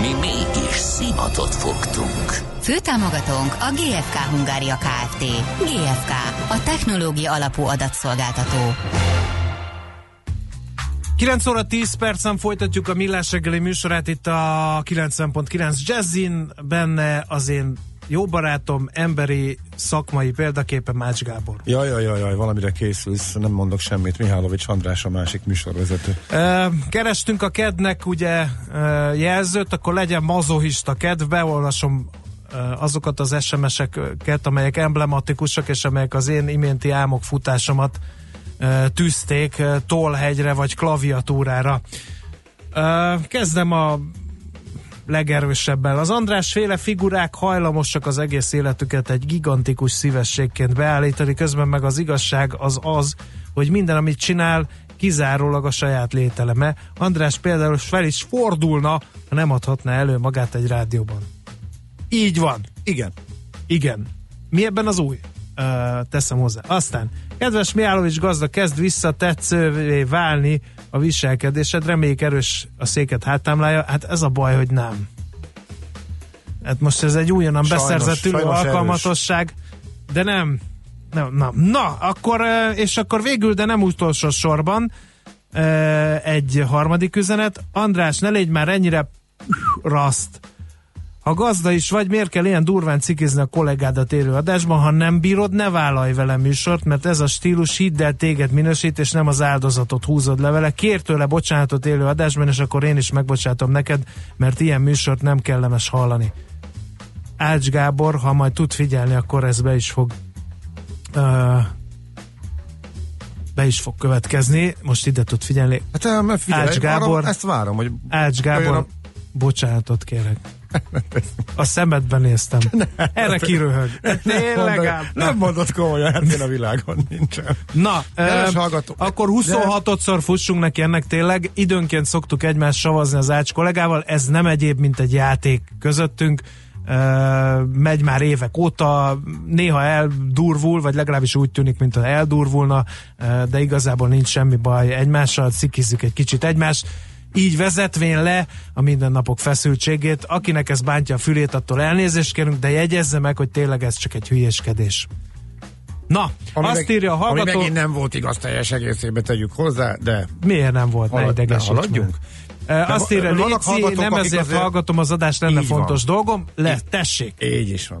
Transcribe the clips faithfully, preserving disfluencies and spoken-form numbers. Mi mégis szimatot fogtunk. Főtámogatónk a gé ef ká Hungária Kft. gé ef ká, a technológia alapú adatszolgáltató. kilenc óra tíz percen folytatjuk a Millás reggeli műsorát itt a kilencven egész kilenc Jazzin. Benne az én jó barátom, emberi, szakmai példaképe Mács Gábor. Jaj, jaj, jaj, jaj, valamire készülsz, nem mondok semmit. Mihálovics András a másik műsorvezető. E, kerestünk a kednek ugye e, jelzőt, akkor legyen mazohista kedv, beolvasom e, azokat az es em es-eket, amelyek emblematikusak, és amelyek az én iménti álmok futásomat e, tűzték e, tollhegyre vagy klaviatúrára. E, kezdem a legerősebbel. Az András féle figurák hajlamosak az egész életüket egy gigantikus szívességként beállítani, közben meg az igazság az az, hogy minden, amit csinál, kizárólag a saját lételeme. András például fel is fordulna, ha nem adhatná elő magát egy rádióban. Így van. Igen. Igen. Mi ebben az új? Ö, teszem hozzá. Aztán, kedves Mihálovics gazda, kezd visszatetszővé válni a viselkedésed, reméljük erős a széket háttámlája, hát ez a baj, hogy nem. Hát most ez egy újonnan sajnos, beszerzett ülő alkalmatosság, erős. De nem. Na, na, na akkor, és akkor végül, de nem utolsó sorban egy harmadik üzenet. András, ne légy már ennyire raszt. Ha gazda is vagy, miért kell ilyen durván cikizni a kollégádat élő adásban? Ha nem bírod, ne vállalj vele műsort, mert ez a stílus hidd el téged minősít, és nem az áldozatot húzod le vele. Kérj tőle bocsánatot élő adásban, és akkor én is megbocsátom neked, mert ilyen műsort nem kellemes hallani. Ács Gábor, ha majd tud figyelni, akkor ez be is fog uh, be is fog következni. Most ide tud figyelni. Hát, figyelj, Ács Gábor, várom, ezt várom, hogy Ács Gábor, a... bocsánatot kérek. A szemedben néztem. Erre kiröhög. Nem mondod komolyan, hát én a világon nincsen. Na, e, akkor huszonhatodszor fussunk neki ennek tényleg. Időnként szoktuk egymást savazni az Ács kollégával. Ez nem egyéb, mint egy játék közöttünk. E, megy már évek óta. Néha eldurvul, vagy legalábbis úgy tűnik, mintha eldurvulna, de igazából nincs semmi baj egymással. Szikizzük egy kicsit egymást. Így vezetvén le a mindennapok feszültségét, akinek ez bántja a fülét, attól elnézést kérünk, de jegyezze meg, hogy tényleg ez csak egy hülyéskedés. Na, ami azt meg, írja a hallgató... Ami megint nem volt igaz teljes egészében, tegyük hozzá, de... Miért nem volt? Halad, ne idegesítsünk. Azt írja, Léci, nem ezért azért... hallgatom az adást, lenne fontos van. Dolgom, le, így, tessék. Így is van.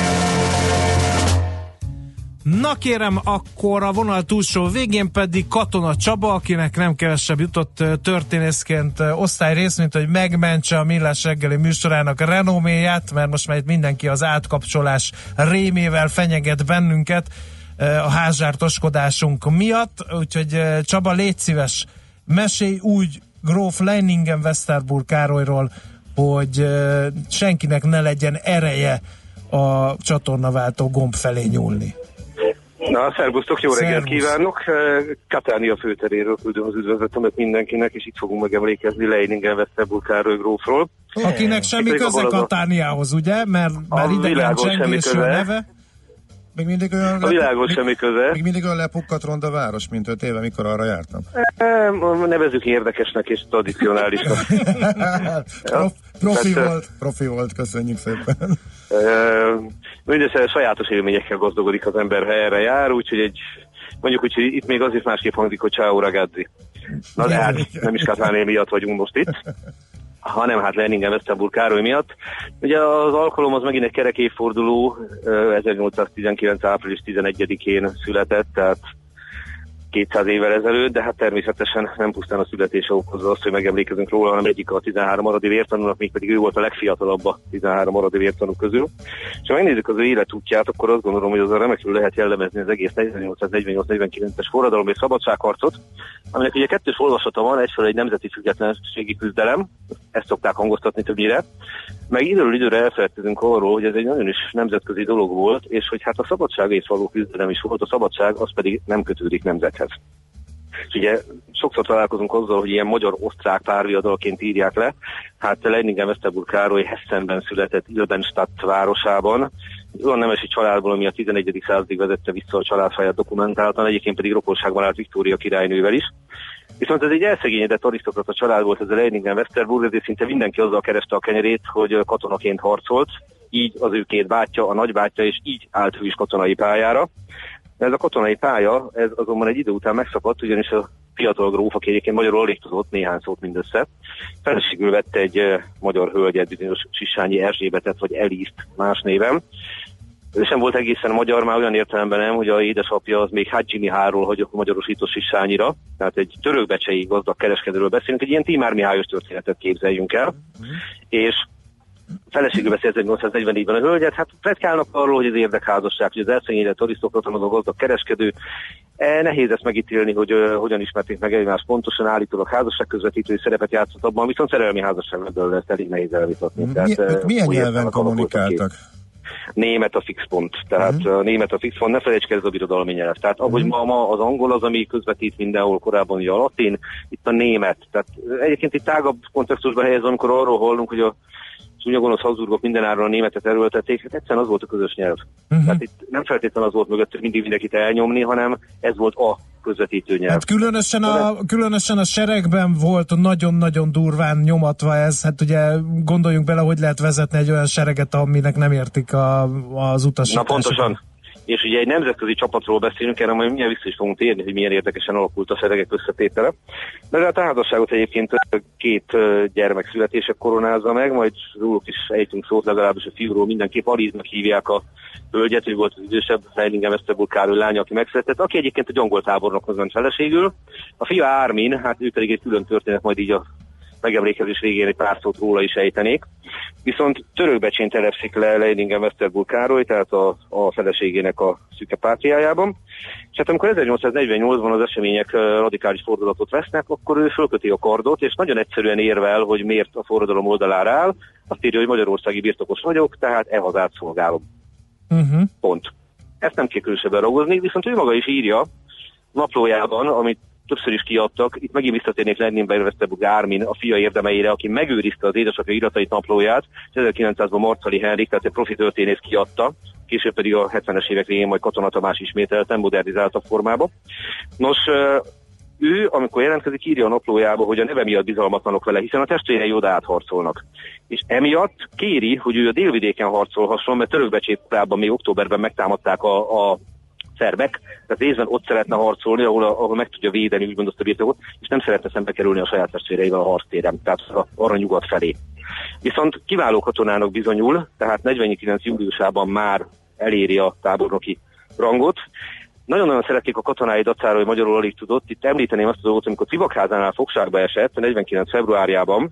Na kérem, akkor a vonal túlsó végén pedig Katona Csaba, akinek nem kevesebb jutott történészként osztályrész, mint hogy megmentse a Millás reggeli műsorának renoméját, mert most már itt mindenki az átkapcsolás rémével fenyeget bennünket a házsártoskodásunk miatt, úgyhogy Csaba, légy szíves, mesélj úgy gróf Leiningen-Westerburg Károlyról, hogy senkinek ne legyen ereje a csatornaváltó gomb felé nyúlni. Na, szervusztok, jó reggelt kívánok! Katánia főteréről küldöm az üdvözletemet mindenkinek, és itt fogunk megemlékezni Leiningen-Westerburg Károly grófról. Akinek semmi köze Katániához, ugye? Mert, mert idegen csengésű neve. Még mindig olyan, a világon le... semmi köze. Még mindig olyan lepukkat ronda város, mint öt éve, mikor arra jártam. E, nevezzük érdekesnek és tradicionálisnak. Prof, profi Persze. volt, profi volt, köszönjük szépen. E, mindössze sajátos élményekkel gazdagodik az ember, ha erre jár, úgyhogy egy, mondjuk úgy, hogy itt még azért másképp hangzik, hogy ciao ragazzi. Na de hát nem is Katáné miatt vagyunk most itt, hanem hát Leiningen-Westerburg Károly miatt. Ugye az alkalom az megint egy kerek évforduló, ezernyolcszáztizenkilenc április tizenegyedikén született, tehát kétszáz évvel ezelőtt, de hát természetesen nem pusztán a születése okozza azt, hogy megemlékezünk róla, hanem egyik a tizenhárom aradi vértanúnak, mégpedig ő volt a legfiatalabb a tizenhárom aradi vértanú közül. És ha megnézzük az ő életútját, akkor azt gondolom, hogy azzal remekül lehet jellemezni az egész ezernyolcszáznegyvennyolc negyvenkilences forradalom és szabadságharcot, aminek ugye kettős olvasata van, egyfelől egy nemzeti függetlenségi küzdelem, ezt szokták hangoztatni többnyire, meg időről időre elfeledkezünk arról, hogy ez egy nagyon is nemzetközi dolog volt, és hogy hát a szabadságért való küzdelem is volt, a szabadság az pedig nem kötődik nemzethez. És ugye sokszor találkozunk azzal, hogy ilyen magyar-osztrák párviadalként írják le. Hát Leiningen-Westerburg Károly Hessenben született Ilbenstadt városában, egy olyan nemesi családból, ami a tizenegyedik századig vezette vissza a családfáját dokumentáltan, egyébként pedig rokonságban állt Viktória királynővel is. Viszont ez egy elszegényedett arisztokrata család volt, ez a Leiningen-Westerburg, ezért szinte mindenki azzal kereste a kenyerét, hogy katonaként harcolt, így az ő két bátyja, a nagybátyja, és így állt ő is katonai pályára. De ez a katonai pálya, ez azonban egy idő után megszakadt, ugyanis a fiatal gróf, aki egyébként magyarul alig tudott néhány szót mindössze, feleségül vette egy magyar hölgyet, bizonyos Sissányi Erzsébetet, vagy Eliszt más néven. Ez sem volt egészen magyar, már olyan értelemben nem, hogy a édesapja az még Hádzsi Mihályról hagyott magyarosító Sissányira, tehát egy törökbecsei gazdag kereskedőről beszélünk, egy ilyen Tímár Mihályos történetet képzeljünk el, mm-hmm. és feleségül beszél ezernyolcszáznegyvennégyben a hölgyet, hát fredkálnak arról, hogy az érdekházasság, hogy az elszegényedett arisztokrata, az a gazdag kereskedő. Nehéz ezt megítélni, hogy uh, hogyan ismerték meg egymást pontosan, állítólag házasságközvetítői szerepet játszott abban, viszont szerelmi házasság ebből ezt elég nehéz elvitatni. Mi, tehát, milyen uh, nyelven kommunikáltak? Német a fixpont, tehát uh-huh. a német a fixpont, ne felejtsd el, ez a birodalmi nyelv. Tehát ahogy uh-huh. ma, ma az angol az, ami közvetít mindenhol, korábban ugye a latin, itt a német. Tehát egyébként itt tágabb kontextusban helyez, amikor arról hallunk, hogy a szúnyagonosz Habsburgok mindenáron a németet erőltették, hát egyszerűen az volt a közös nyelv. Uh-huh. Tehát itt nem feltétlenül az volt mögöttük mindig mindenkit elnyomni, hanem ez volt a közvetítő nyelv. Hát különösen, a, különösen a seregben volt nagyon-nagyon durván nyomatva ez, hát ugye gondoljunk bele, hogy lehet vezetni egy olyan sereget, aminek nem értik a, az utasításokat. Na pontosan. És ugye egy nemzetközi csapatról beszélünk, erre majd mindjárt vissza is fogunk térni, hogy milyen érdekesen alakult a seregek összetétele. De hát a házasságot egyébként két gyermek születése koronázza meg, majd róluk is ejtünk szót, legalábbis a fiúról mindenképp. Aliznak hívják a hölgyet, ő volt az idősebb Leiningen-Westerburg Károly lánya, aki megszületett, aki egyébként a gyongol tábornokhoz ment feleségül. A fia Ármin, hát ő pedig egy külön történet, majd így a megemlékezés végén egy pár szót róla is ejtenék. Viszont törökbecsén telepszik le Leiningen-Westerburg Károly, tehát a, a feleségének a szüke pátriájában. És hát amikor ezernyolcszáznegyvennyolcban az események radikális fordulatot vesznek, akkor ő fölköti a kardot, és nagyon egyszerűen érvel, hogy miért a forradalom oldalára áll. Azt írja, hogy magyarországi birtokos vagyok, tehát e hazát szolgálom. Uh-huh. Pont. Ezt nem kell különösebben ragozni, viszont ő maga is írja naplójában, amit többször is kiadtak, itt megint visszatérnék Leiningen-Westerburg Ármin, a fia érdemeire, aki megőrizte az édesapja iratait, naplóját, és ezerkilencszázban Marcali Henrik, tehát egy profi történész kiadta, később pedig a hetvenes évek végén majd Katona Tamás ismételten modernizáltabb formába. Nos, ő, amikor jelentkezik, írja a naplójába, hogy a neve miatt bizalmatlanok vele, hiszen a testvérei oda átharcolnak. És emiatt kéri, hogy ő a délvidéken harcolhasson, mert törökbecsét korábban még októberben megtámadták a, a szerbek, tehát részben ott szeretne harcolni, ahol, ahol meg tudja védeni úgymond azt a birtokot, és nem szeretne szembe kerülni a saját testvéreivel a harctéren, tehát arra nyugat felé. Viszont kiváló katonának bizonyul, tehát negyvenkilenc júliusában már eléri a tábornoki rangot. Nagyon-nagyon szeretnék a katonái dacára, hogy magyarul alig tudott. Itt említeném azt az dolgot, amikor Cibak házánál fogságba esett, negyvenkilenc februárjában,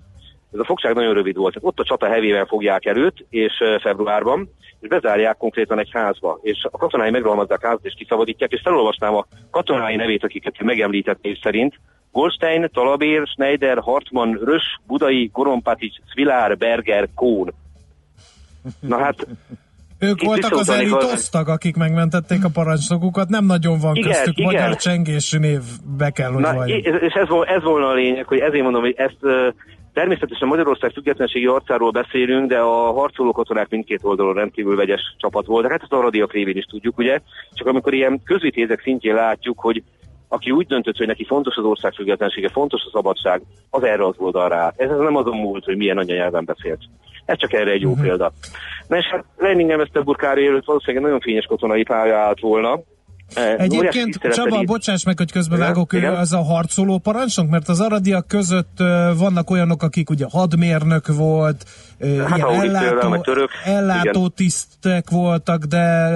ez a fogság nagyon rövid volt. Ott a csata hevében fogják előtt, és februárban, és bezárják konkrétan egy házba. És a katonái megrohamozzák házat, és kiszabadítják, és felolvasnám a katonái nevét, akiket megemlített név szerint. Goldstein, Talabér, Schneider, Hartmann, Rös, Budai, Korompátics, Szvilár, Berger, Kón. Na hát... Ők voltak az elit osztag, akik megmentették a parancsnokukat, nem nagyon van igen, köztük igen. magyar csengésű névbe kell, hogy Na, és ez, ez volna a lényeg, hogy ezért mondom, hogy ezt... Természetesen Magyarország függetlenségi harcáról beszélünk, de a harcoló katonák mindkét oldalon rendkívül vegyes csapat voltak. Hát ezt a radiak révén is tudjuk, ugye? Csak amikor ilyen közvitézek szintjén látjuk, hogy aki úgy döntött, hogy neki fontos az ország függetlensége, fontos a szabadság, az erre az oldalra állt. Ez nem azon múlt, hogy milyen anyanyelven beszélt. Ez csak erre egy jó uh-huh. példa. Na és hát Leiningen-Westerburg Károly előtt valószínűleg nagyon fényes katonai pálya állt volna, Egyébként Csaba, bocsáss meg, hogy közbevágok, ő az a harcoló parancsnok, mert az aradiak között vannak olyanok, akik ugye hadmérnök volt, hát, ilyen ellátó, ellátó tisztek voltak, de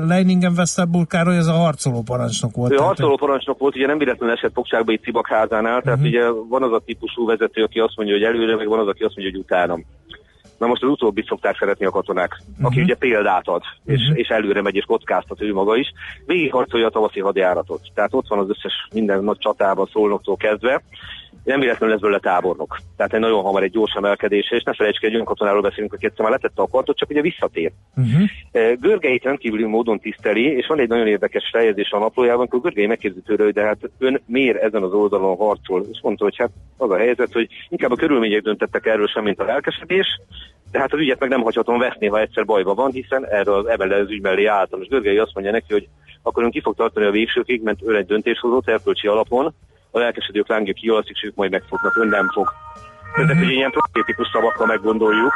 Leiningen-Westerburg Károly az a harcoló parancsnok volt. Ő tehát, harcoló parancsnok volt, ugye nem véletlenül esett fogságba itt Cibak házánál, tehát uh-huh. ugye van az a típusú vezető, aki azt mondja, hogy előre, meg van az, aki azt mondja, hogy utána. Na most az utóbbit szokták szeretni a katonák, uh-huh. aki ugye példát ad, és, uh-huh. és előre megy, és kockáztat ő maga is. Végigharcolja a tavaszi hadjáratot. Tehát ott van az összes minden nagy csatában, Szolnoktól kezdve. Nem véletlenül lesz belőle tábornok. Tehát egy nagyon hamar egy gyors emelkedése, és ne felejtsd ki, egy olyan katonáról beszélünk, aki egyszer már letette a kartot, csak ugye visszatér. Uh-huh. Görgeit rendkívüli módon tiszteli, és van egy nagyon érdekes fejezés a naplójában, amikor Görgei megkérdezi tőle, hogy de hát ön miért ezen az oldalon harcol. És mondta, hogy hát az a helyzet, hogy inkább a körülmények döntettek erről sem, mint a lelkesedés. De hát az ügyet meg nem hagyhatom veszni, ha egyszer bajban van, hiszen erre az emellé az ügy mellé álltam. És Görgei azt mondja neki, hogy akkor ön ki fog tartani a végsőkig, mert ő egy döntéshozott erkölcsi alapon. A lelkesedők lángja kialaszik, és ők majd megfognak, ön nem fog. Ezek uh-huh. ugye ilyen prototípus szavakkal meggondoljuk,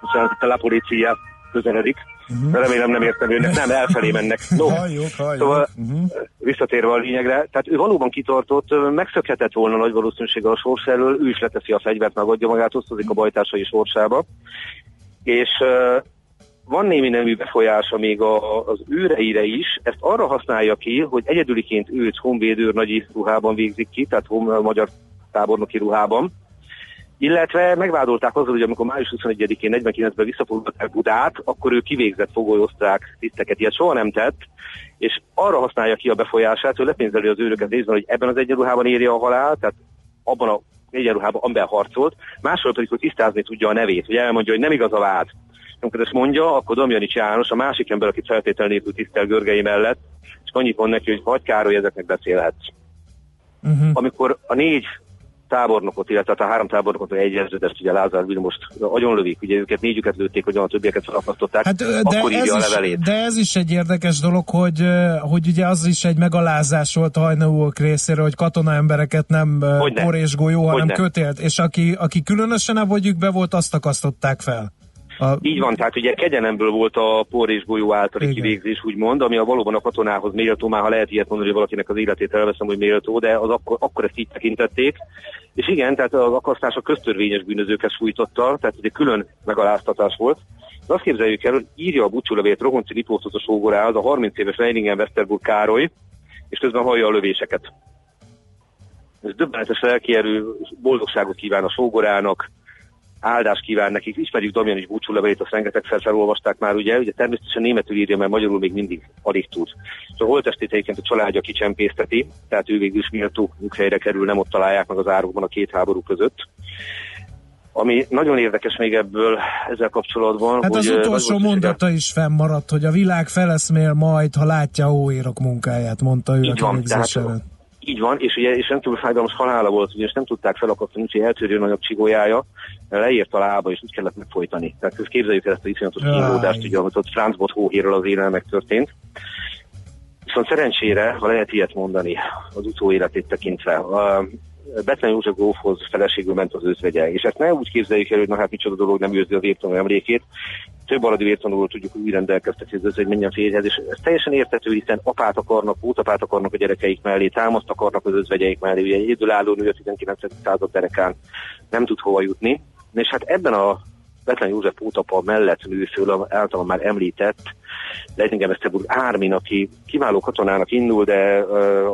hiszen a la policia közeledik. Uh-huh. Remélem nem értem őnek, nem, elfelé mennek. No. Halljuk, halljuk. Szóval uh-huh. visszatérve a lényegre, tehát ő valóban kitartott, megszökhetett volna nagy valószínűséggel a sors elől, ő is leteszi a fegyvert, megadja magát, osztozik a bajtársai sorsába. És uh, van némi nemű befolyása még a, az őreire is, ezt arra használja ki, hogy egyedüliként őt honvédőrnagyi ruhában végzik ki, tehát hon, magyar tábornoki ruhában, illetve megvádolták azzal, hogy amikor május huszonegyedikén negyvenkilencben visszafoglalták Budát, akkor ő kivégzett fogolyosztrák tiszteket, ilyet soha nem tett, és arra használja ki a befolyását, hogy lepénzeli az őröket nézve, hogy ebben az egyenruhában érje a halál, tehát abban a egyenruhában, amiben harcolt, máshol pedig, hogy tisztázni tudja a nevét, hogy elmondja, hogy nem igaz a vád. Amikor ezt mondja, akkor Domjanics János, a másik ember, akit feltétel nélkül tisztel Görgei mellett, és annyit mond neki, hogy hagyj Károly, ezeknek beszélhetsz. Uh-huh. Amikor a négy tábornokot, illetve a három tábornokot, vagy egy ezredes, ugye Lázár Vilmost agyonlövik, ugye őket négyüket lőtték, hogy a többieket felakasztották, hát, akkor írja a levelét. De ez is egy érdekes dolog, hogy, hogy ugye az is egy megalázás volt Hajnaúak részéről, hogy katona embereket nem porésgolyó, hanem ne. kötélt, és aki, aki különösen a vagyükbe volt, azt akasztották fel. A... Így van, tehát ugye kegyelemből volt a por és golyó általi igen. kivégzés, úgymond, ami a valóban a katonához méltó, már ha lehet ilyet mondani, hogy valakinek az életét elveszem, hogy méltó, de az akkor, akkor ezt így tekintették. És igen, tehát az akasztás a köztörvényes bűnözőkhez sújtotta, tehát egy külön megaláztatás volt. De azt képzeljük el, hogy írja a búcsúlevét Rogonci Lipóthoz, a sógorához, a harminc éves Leiningen-Westerburg Károly, és közben hallja a lövéseket. Ez döbbenetes lelkierő, boldogságot kíván a sógorának, áldás kíván nekik, ismerjük Domjanics búcsúlevelét, azt rengetegszer felolvasták már, ugye, ugye természetesen németül írja, mert magyarul még mindig alig tud. És a holttestét egyébként a családja kicsempészteti, tehát ő végül is méltó nyughelyre kerül, nem ott találják meg az árokban a két háború között. Ami nagyon érdekes még ebből ezzel kapcsolatban, hát hogy... Hát az utolsó mondata is fennmaradt, hogy a világ feleszmél majd, ha látja a hóérok munkáját, mondta ő a kivégzés előtt. Így van, és ugye, és rendkívül fájdalmas halála volt, ugyanis nem tudták felakasztani, úgyhogy eltörjön a nagyobb csigójája, leért a lába, és úgy kellett megfojtani. Tehát közben képzeljük el ezt a iszonyatos kínlódást, ugye, amit ott Franz Bott hóhérrel az élel megtörtént. Viszont szerencsére, ha lehet ilyet mondani, az utóéletét tekintve, a Betlen József grófhoz feleségül ment az özvegye, és ezt ne úgy képzeljük el, hogy na hát micsoda dolog nem őrzi az évtanuló emlékét. Több aradi vértanulóról tudjuk, hogy úgy rendelkezteti az özvegy menjen férjhez, és ez teljesen érthető, hiszen apát akarnak, útapát akarnak a gyerekeik mellé, támaszt akarnak az özvegyeik mellé, ugye egy időlálló nő a tizenkilencedik század derekán nem tud hova jutni, és hát ebben a Betlen József útapa mellett nő föl, általában már említett Leiningen-Westerburg Ármin, aki kiváló katonának indul, de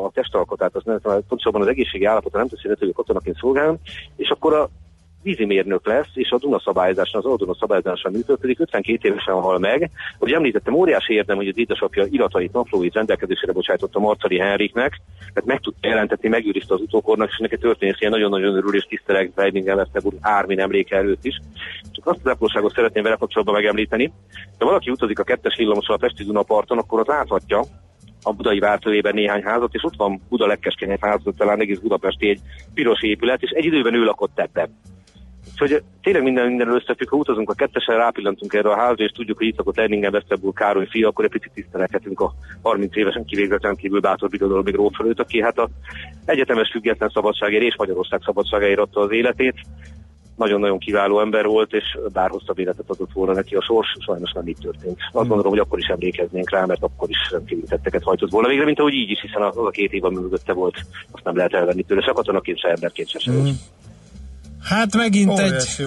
a testalkatát, az nem, pontosabban az egészségi állapota nem teszi, hogy a katonaként szolgálom, és akkor a vízimérnök lesz, és a Duna szabályozásán, az Duna szabályozásán működik, ötvenkét évesen hal meg. Ahogy említettem, óriási érdem, hogy az édesapja iratait, naplóit rendelkezésére bocsájtotta Marcali Henriknek, tehát meg tudta jelentetni, megőrizte az utókornak, és neki történészként nagyon-nagyon örül, és tiszteleg Leiningen-Westerburg Ármin emléke előtt is. Csak azt az apróságot szeretném vele kapcsolatban megemlíteni, ha valaki utazik a kettes villamossal a pesti Dunaparton, akkor az láthatja a budai vártőjében néhány házat, és ott van Buda legkeskenyebb házat, talán egész Budapesti egy piros épület, és egy időben ő lakott ebben. Hogy tényleg minden mindenről összefügg, ha utazunk a kettesen, rápillantunk erre a házra, és tudjuk, hogy itt lakott Leiningen-Westerburg Károly fia, akkor egy picit tisztelhetünk a harminc évesen kivégzeten kívül bátor birodalmi gróf fölött, aki hát az egyetemes független szabadságért és Magyarország szabadságáért adta az életét. nagyon-nagyon kiváló ember volt, és bár hosszabb életet adott volna neki a sors, sajnos nem így történt. Azt gondolom, hogy akkor is emlékeznénk rá, mert akkor is rendkívül tetteket hajtott volna végre, mint ahogy így is, hiszen az a két év, ami mögötte volt, azt nem lehet elvenni tőle, se katonaként, se emberként, se se. Hát megint oh, egy,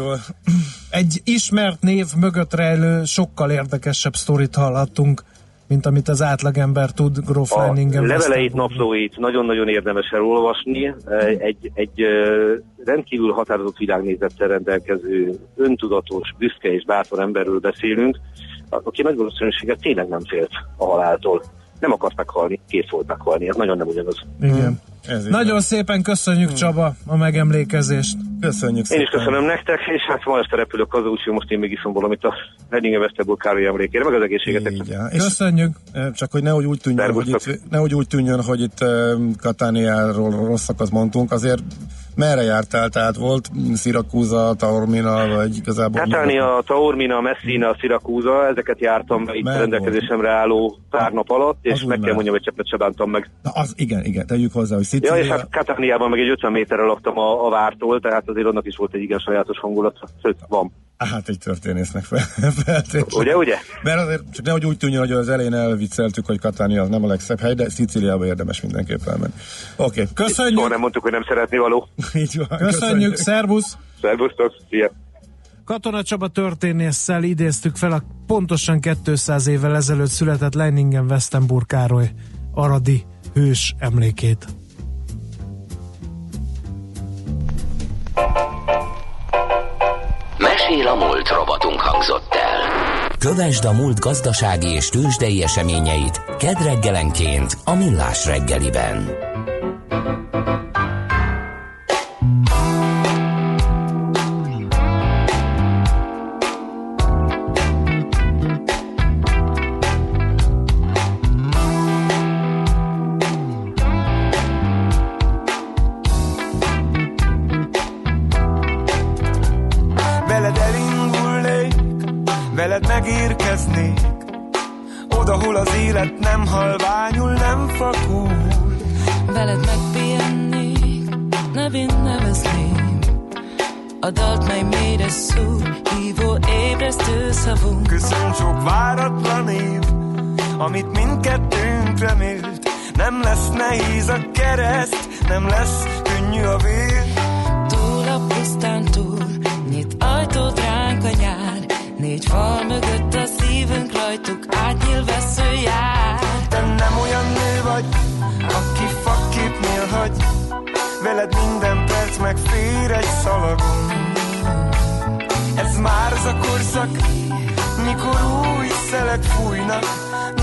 egy ismert név mögött rejlő, sokkal érdekesebb sztorit hallhattunk, mint amit az átlagember tud Gróf Leiningen. A leveleit, naplóit nagyon-nagyon érdemes elolvasni. Egy, egy rendkívül határozott világnézettel rendelkező, öntudatos, büszke és bátor emberről beszélünk, aki nagy valószínűséggel tényleg nem félt a haláltól. Nem akart meghalni, kész volt meghalni. Ez nagyon nem ugyanaz. Igen. Hmm. Nagyon szépen köszönjük, hmm. Csaba, a megemlékezést. Köszönjük szépen. Én is köszönöm nektek, és hát ma este repülök az, úgyhogy most én még iszom valamit a Leiningen-Westerburg Károly emlékére, meg az egészségeteknek. Köszönjük. Csak hogy nehogy úgy tűnjön, hogy itt, nehogy úgy tűnjön, hogy itt Katániáról rosszakat mondtunk, azért merre jártál? Tehát volt Szirakúza, Taormina, vagy igazából... Katánia, Taormina, Messina, Szirakúza, ezeket jártam itt Merv rendelkezésemre volt. álló pár nap alatt, és az meg kell mondjam, hogy cseppet se bántam meg. Na az, igen, igen, tegyük hozzá, hogy Szicília... Ja, és hát Katániában meg egy ötven méterre laktam a, a vártól, tehát azért annak is volt egy igen sajátos hangulat, sőt, van. Hát egy történésznek feltétlenül. Ugye, ugye? Mert azért csak nehogy úgy tűnjön, hogy az elején elvicceltük, hogy Katánia az nem a legszebb hely, de Szicíliába érdemes mindenképpen menni. Oké, okay. Köszönjük! Soha nem mondtuk, hogy nem szeretné való. Így van. Köszönjük, köszönjük. Szervusz! Szervusztok, szia! Katona Csaba történésszel idéztük fel a pontosan kétszáz évvel ezelőtt született Leiningen-Westerburg Károly aradi hős emlékét. Mesél a múlt robotunk hangzott el. Kövesd a múlt gazdasági és tőzsdei eseményeit kedreggelenként a Millás reggeliben.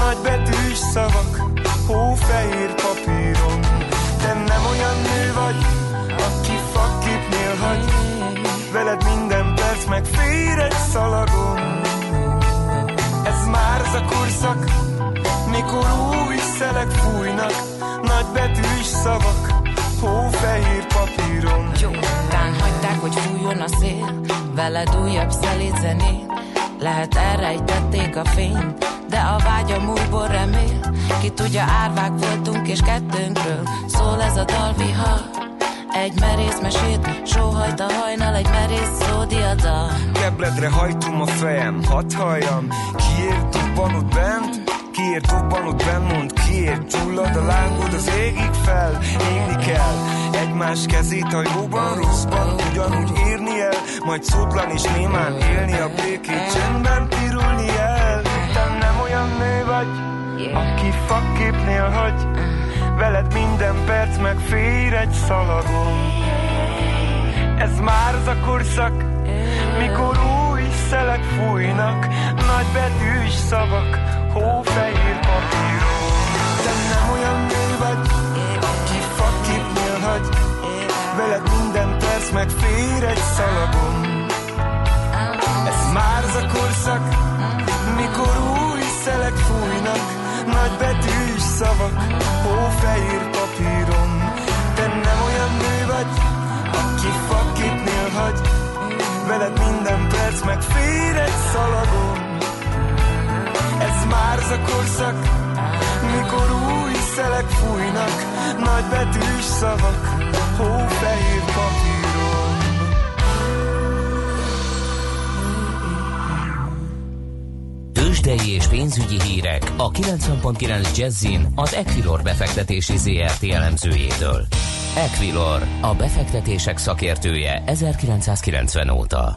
Nagybetűs szavak, hófehér papíron. Tőzsdei és pénzügyi hírek a kilencven pont kilenc Jazzin az Equilor befektetési zé er té elemzőjétől. Equilor, a befektetések szakértője ezerkilencszázkilencven óta.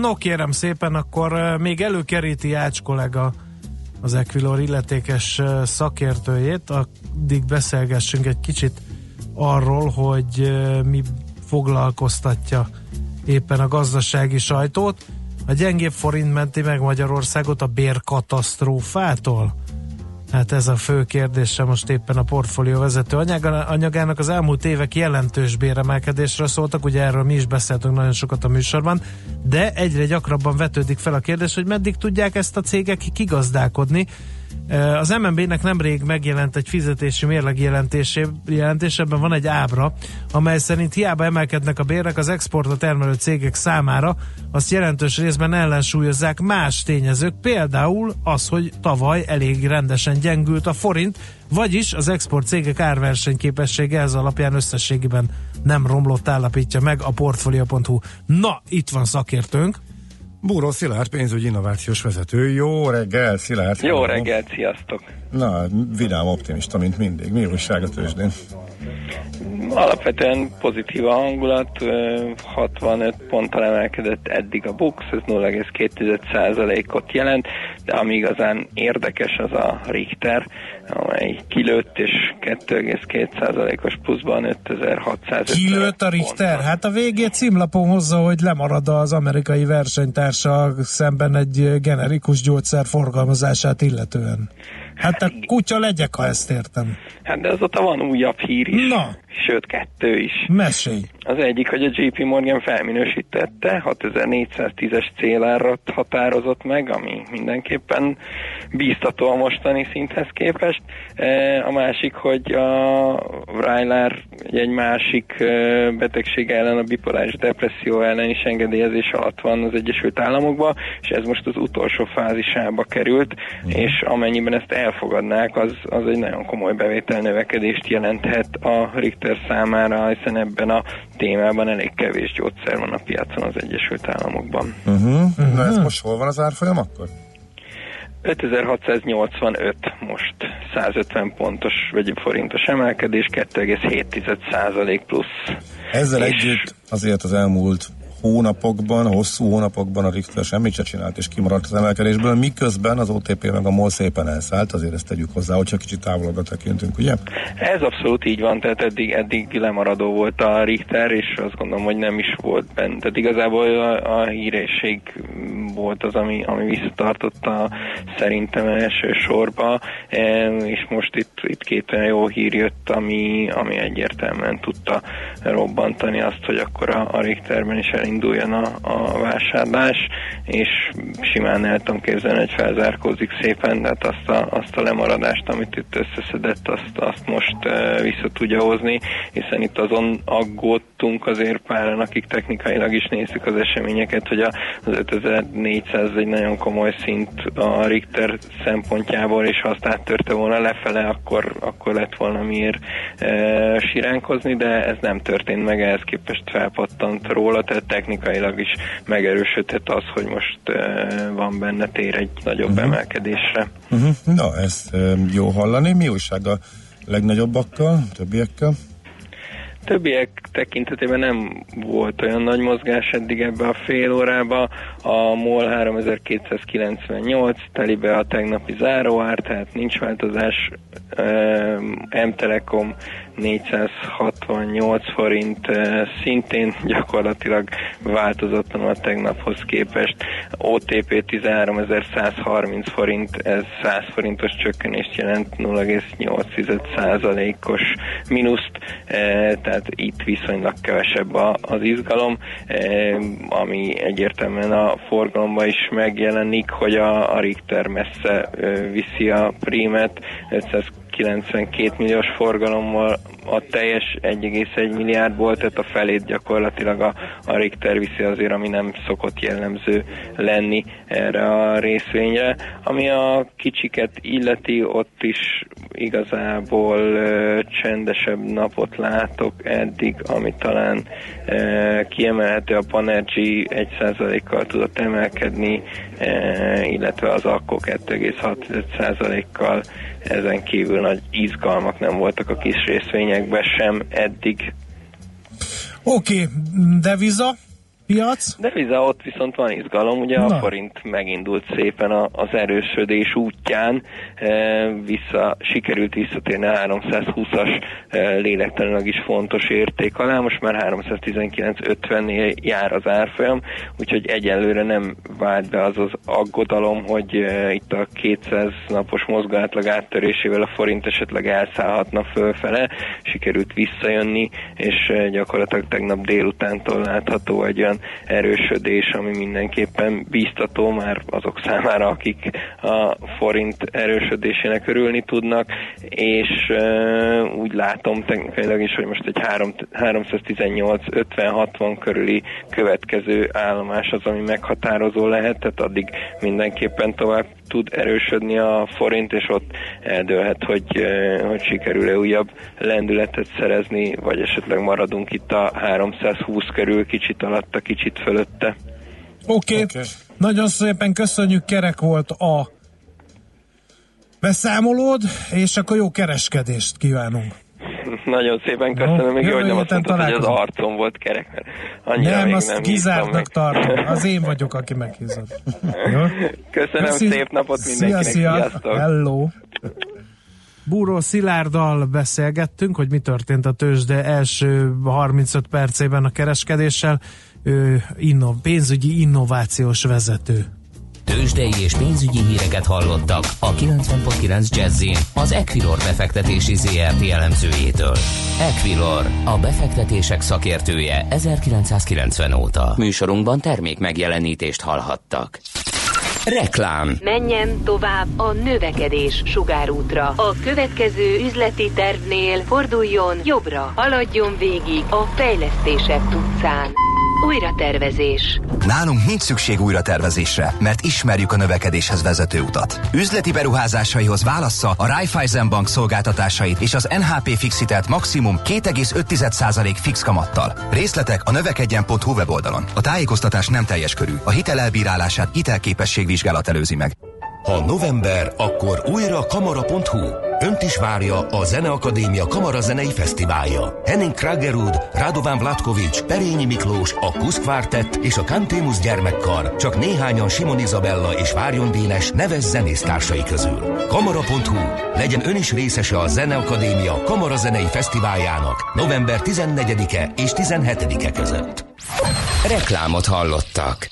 No kérem szépen, akkor még előkeríti Ács kollega az Equilor illetékes szakértőjét, addig beszélgessünk egy kicsit arról, hogy mi foglalkoztatja éppen a gazdasági sajtót. A gyengébb forint menti meg Magyarországot a bérkatasztrófától? Hát ez a fő kérdése most éppen a portfólió vezető anyagának. Az elmúlt évek jelentős béremelkedésről szóltak, ugye erről mi is beszéltünk nagyon sokat a műsorban, de egyre gyakrabban vetődik fel a kérdés, hogy meddig tudják ezt a cégek kigazdálkodni. Az em en bé-nek nemrég megjelent egy fizetési mérleg jelentés, ebben van egy ábra, amely szerint hiába emelkednek a bérek, az exportra termelő cégek számára azt jelentős részben ellensúlyozzák más tényezők, például az, hogy tavaly elég rendesen gyengült a forint, vagyis az export cégek árversenyképessége ez alapján összességében nem romlott, állapítja meg a portfolio pont hu. Na, itt van szakértőnk, Buró Szilárd, pénzügyi innovációs vezető. Jó reggel, Szilárd! Jó reggel, sziasztok! Na, vidám optimista, mint mindig. Mi újság a tőzsdén? Alapvetően pozitív a hangulat. hatvanöt ponttal emelkedett eddig a BUX, ez nulla egész két százalékot jelent, de ami igazán érdekes, az a Richter, amely kilőtt, és két egész két százalékos pluszban ötezer-hatszázötven. Kilőtt a Richter? Pont. Hát a végé címlapon hozza, hogy lemarad az amerikai versenytársa szemben egy generikus gyógyszer forgalmazását illetően. Hát a kutya legyek, ha ezt értem. Hát de azóta van újabb hír is. Na. Sőt, kettő is. Mesélj! Az egyik, hogy a jé pé Morgan felminősítette, hatezer-négyszáztízes célárat határozott meg, ami mindenképpen bíztató a mostani szinthez képest. A másik, hogy a Rylar egy másik betegség ellen, a bipoláris depresszió ellen is engedélyezés alatt van az Egyesült Államokban, és ez most az utolsó fázisába került, és amennyiben ezt elfogadnák, az, az egy nagyon komoly bevételnövekedést jelenthet a Richter számára, hiszen ebben a témában elég kevés gyógyszer van a piacon az Egyesült Államokban. Uh-huh. Uh-huh. Na ez most hol van az árfolyam akkor? ötezer-hatszáznyolcvanöt most, százötven pontos vagy forintos emelkedés, két egész hét százalék plusz. Ezzel és együtt azért az elmúlt hónapokban, hosszú hónapokban a Richter semmit se csinált, és kimaradt az emelkedésből, miközben az o té pé meg a MOL szépen elszállt, azért ezt tegyük hozzá, hogyha kicsit távolabbra tekintünk, ugye? Ez abszolút így van, tehát eddig, eddig lemaradó volt a Richter, és azt gondolom, hogy nem is volt bent. Tehát igazából a, a híresség volt az, ami, ami visszatartotta szerintem elsősorban, és most itt, itt két olyan jó hír jött, ami, ami egyértelműen tudta robbantani azt, hogy akkor a, a Richterben is elindult induljon a, a vásárlás, és simán el tudom képzelni, hogy felzárkózik szépen, tehát azt a, azt a lemaradást, amit itt összeszedett, azt, azt most uh, vissza tudja hozni, hiszen itt azon aggódtunk azért páran, akik technikailag is nézzük az eseményeket, hogy az ötezer-négyszáz egy nagyon komoly szint a Richter szempontjából, és ha azt áttörte volna lefele, akkor, akkor lett volna miért uh, siránkozni, de ez nem történt meg, ehhez képest felpattant róla, tehát technikailag is megerősödhet az, hogy most uh, van benne tér egy nagyobb uh-huh. emelkedésre. Uh-huh. Na, ezt um, jó hallani. Mi újság a legnagyobbakkal, többiekkel? Többiek tekintetében nem volt olyan nagy mozgás eddig ebbe a fél órába. A MOL háromezer-kétszázkilencvennyolc, teli be a tegnapi záróár, tehát nincs változás. M-Telekom négyszázhatvannyolc forint, szintén gyakorlatilag változatlanul a tegnaphoz képest. o té pé tizenháromezer-száz harminc forint, ez száz forintos csökkenést jelent, nulla egész nyolc százalékos mínuszt, tehát itt viszonylag kevesebb az izgalom, ami egyértelműen a forgalomban is megjelenik, hogy a Richter messze viszi a prímet, ötszázkilencvenkét milliós forgalommal a teljes egy egész egy milliárdból, tehát a felét gyakorlatilag a, a Richter viszi, azért ami nem szokott jellemző lenni erre a részvényre. Ami a kicsiket illeti, ott is igazából csendesebb napot látok eddig, ami talán kiemelhető, a Panergy egy százalékkal tudott emelkedni, illetve az Alko kettő egész hat tized százalékkal, ezen kívül nagy izgalmak nem voltak a kis részvényekben sem eddig. Oké, okay. Deviza? Piac? Deviza, ott viszont van izgalom, ugye Na. a forint megindult szépen az erősödés útján, vissza, sikerült visszatérni a háromszázhúszas lélektanilag is fontos érték alá, most már háromszáztizenkilenc ötvennél jár az árfolyam, úgyhogy egyelőre nem vált be az az aggodalom, hogy itt a kétszáz napos mozgóátlag áttörésével a forint esetleg elszállhatna fölfele, sikerült visszajönni, és gyakorlatilag tegnap délutántól látható egy olyan erősödés, ami mindenképpen bíztató már azok számára, akik a forint erősödésének örülni tudnak, és e, úgy látom technikailag is, hogy most egy háromszáztizennyolc ötven hatvan körüli következő állomás az, ami meghatározó lehet, tehát addig mindenképpen tovább tud erősödni a forint, és ott eldőlhet, hogy, e, hogy sikerül-e újabb lendületet szerezni, vagy esetleg maradunk itt a háromszázhúsz körül, kicsit alatt, a kicsit fölötte. Oké, okay. okay. Nagyon szépen köszönjük, kerek volt a beszámolód, és akkor jó kereskedést kívánunk. Nagyon szépen köszönöm, még jó, hogy nem azt mondtad, hogy az arcom volt kerek, mert annyira nem, még azt nem kizártnak tartom, az én vagyok, aki meghízott. Köszönöm, Köszi. szép napot mindenkinek, szia, szia. Sziasztok! Hello. Buró Szilárddal beszélgettünk, hogy mi történt a tőzsde első harmincöt percében a kereskedéssel. Ő inno, pénzügyi innovációs vezető. Tőzsdei és pénzügyi híreket hallottak a kilencven egész kilenc Jazz-in az Equilor befektetési zé er té elemzőjétől. Equilor, a befektetések szakértője ezerkilencszázkilencven óta. Műsorunkban termék megjelenítést hallhattak. Reklám. Menjen tovább a növekedés sugárútra. A következő üzleti tervnél forduljon jobbra, haladjon végig a fejlesztések utcán. Újra tervezés. Nálunk nincs szükség újra tervezésre, mert ismerjük a növekedéshez vezető utat. Üzleti beruházásaihoz válassza a Raiffeisen Bank szolgáltatásait és az en há pé Fixitelt maximum két egész öt tized százalék fix kamattal. Részletek a növekedjen pont hú weboldalon. A tájékoztatás nem teljes körű. A hitel elbírálását hitelképességvizsgálat előzi meg. Ha november, akkor újra kamara pont hú. Önt is várja a Zeneakadémia Kamarazenei Fesztiválja. Henning Kragerud, Radován Vlatkovics, Perényi Miklós, a Kusz Kvártett és a Kantémusz Gyermekkar, csak néhányan Simon Izabella és Várjon Dénes neves zenésztársai közül. Kamara pont hú. Legyen ön is részese a Zeneakadémia Kamarazenei Fesztiváljának november tizennegyedike és tizenhetedike között. Reklámot hallottak.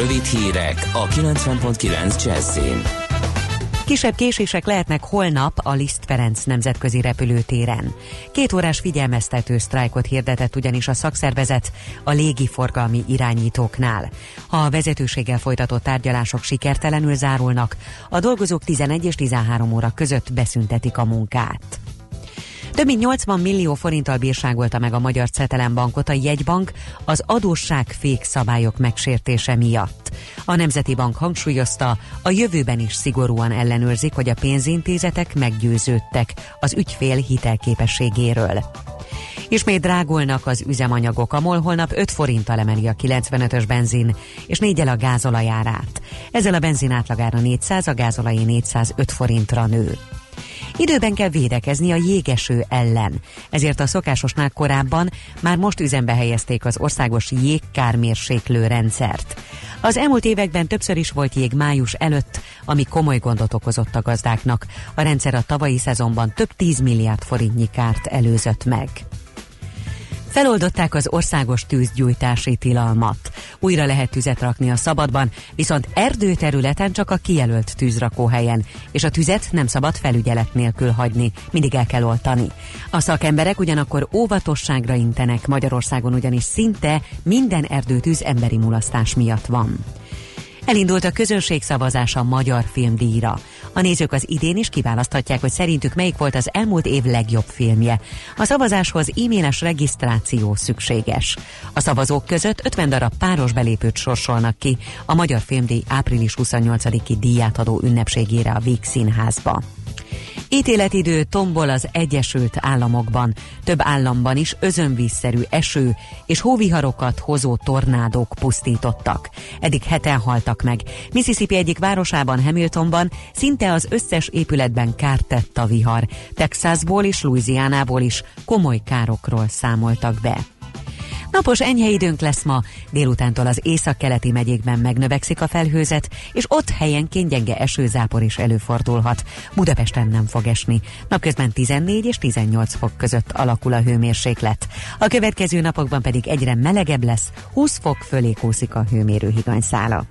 Rövid hírek a kilencven egész kilenc Jazz-in. Kisebb késések lehetnek holnap a Liszt Ferenc nemzetközi repülőtéren. Két órás figyelmeztető sztrájkot hirdetett ugyanis a szakszervezet a légiforgalmi irányítóknál. Ha a vezetőséggel folytatott tárgyalások sikertelenül zárulnak, a dolgozók tizenegy és tizenhárom óra között beszüntetik a munkát. Több mint nyolcvan millió forinttal bírságolta meg a Magyar Cetelen Bankot a jegybank az adósságfék szabályok megsértése miatt. A Nemzeti Bank hangsúlyozta, a jövőben is szigorúan ellenőrzik, hogy a pénzintézetek meggyőződtek az ügyfél hitelképességéről. Ismét drágulnak az üzemanyagok, a MOL holnap öt forinttal emeli a kilencvenötös benzin, és néggyel a gázolaj árát. Ezzel a benzin átlagára négyszáz, a gázolajé négyszázöt forintra nő. Időben kell védekezni a jégeső ellen, ezért a szokásosnál korábban már most üzembe helyezték az országos jégkármérséklő rendszert. Az elmúlt években többször is volt jég május előtt, ami komoly gondot okozott a gazdáknak. A rendszer a tavalyi szezonban több tíz milliárd forintnyi kárt előzött meg. Feloldották az országos tűzgyújtási tilalmat. Újra lehet tüzet rakni a szabadban, viszont erdőterületen csak a kijelölt tűzrakóhelyen, és a tüzet nem szabad felügyelet nélkül hagyni, mindig el kell oltani. A szakemberek ugyanakkor óvatosságra intenek, Magyarországon ugyanis szinte minden erdőtűz emberi mulasztás miatt van. Elindult a közönségszavazás a Magyar Filmdíjra. A nézők az idén is kiválaszthatják, hogy szerintük melyik volt az elmúlt év legjobb filmje. A szavazáshoz e-mailes regisztráció szükséges. A szavazók között ötven darab páros belépőt sorsolnak ki a Magyar Filmdíj április huszonnyolcadiki díjátadó ünnepségére a Vígszínházba. Ítéletidő tombol az Egyesült Államokban. Több államban is özönvízszerű eső és hóviharokat hozó tornádók pusztítottak. Eddig heten haltak meg. Mississippi egyik városában, Hamiltonban szinte az összes épületben kárt tett a vihar. Texasból és Louisianából is komoly károkról számoltak be. Napos enyhe időnk lesz ma, délutántól az északkeleti megyékben megnövekszik a felhőzet, és ott helyenként gyenge esőzápor is előfordulhat. Budapesten nem fog esni. Napközben tizennégy és tizennyolc fok között alakul a hőmérséklet. A következő napokban pedig egyre melegebb lesz, húsz fok fölé kúszik a hőmérő higanyszála.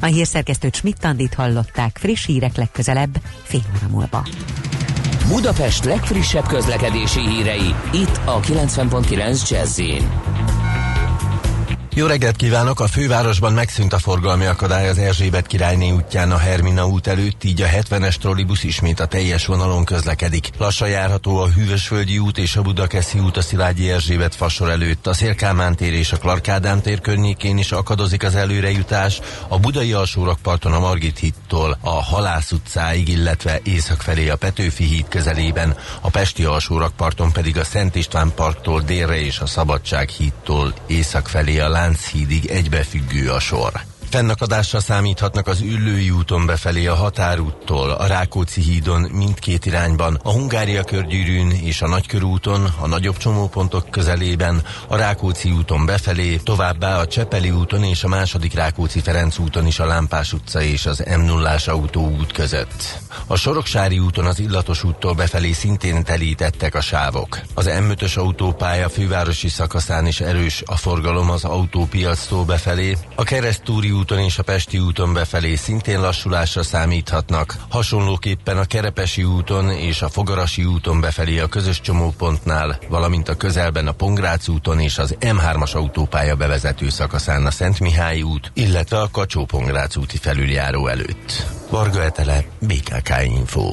A hírszerkesztőt Schmidt-Andit hallották, friss hírek legközelebb, fél óra múlva. Budapest legfrissebb közlekedési hírei, itt a kilencven pont kilenc Jazz-in. Jó reggelt kívánok! A fővárosban megszűnt a forgalmi akadály az Erzsébet királyné útján a Hermina út előtt, így a hetvenes trollibusz ismét a teljes vonalon közlekedik. Lassan járható a Hűvösvölgyi út és a Budakeszi út a Szilágyi Erzsébet fasor előtt. A Széll Kálmán tér és a Clark Ádám tér környékén is akadozik az előrejutás, a budai alsórakparton a Margit hídtól a Halász utcáig, illetve észak felé a Petőfi híd közelében, a pesti alsórakparton pedig a Szent István parktól délre és a Szabadság hídtól észak felé a Lánchídig egybefüggő a sor. Fennakadásra számíthatnak az Üllői úton befelé a Határúttól, a Rákóczi hídon mindkét irányban, a Hungária körgyűrűn és a Nagykörúton, a nagyobb csomópontok közelében, a Rákóczi úton befelé, továbbá a Csepeli úton és a második Rákóczi-Ferenc úton is a Lámpás utca és az M nullás autóút között. A Soroksári úton az Illatos úttól befelé szintén telítettek a sávok. Az M ötös autópálya fővárosi szakaszán is erős a forgalom az autópiactól befelé, a Keresztúri úton úton és a Pesti úton befelé szintén lassulásra számíthatnak. Hasonlóképpen a Kerepesi úton és a Fogarasi úton befelé a közös csomópontnál, valamint a közelben a Pongrác úton és az M hármas autópálya bevezető szakaszán a Szent Mihály út, illetve a Kacsó-Pongrác úti felüljáró előtt. Varga Etele, bé ká ká Info.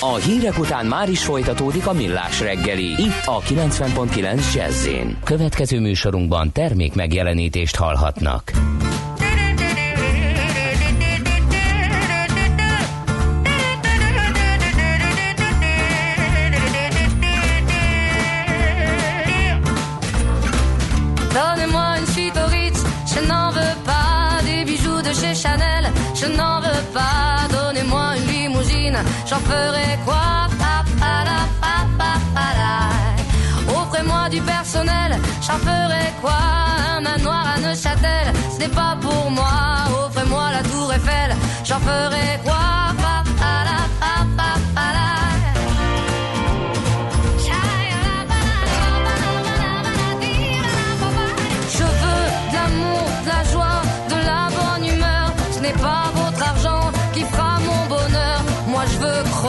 A hírek után már is folytatódik a Millás reggeli, itt a kilencven pont kilenc Jazz-én. Következő műsorunkban termék megjelenítést hallhatnak. Donnez-moi une Fioritz, je n'en veux pas des bijoux de chez Chanel, je n'en veux pas, donnez-moi une limousine, j'en ferai quoi? Offrez-moi du personnel, j'en ferai quoi? Un manoir à Neuchâtel, ce n'est pas pour moi, offrez-moi la tour Eiffel, j'en ferai quoi? La main sur le cœur. Allons ensemble découvrir ma liberté.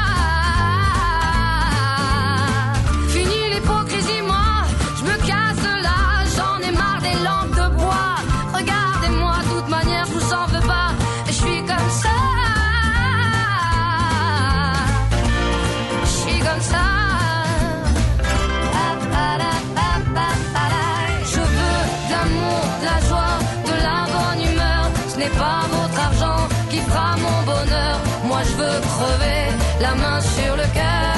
Je veux crever la main sur le cœur.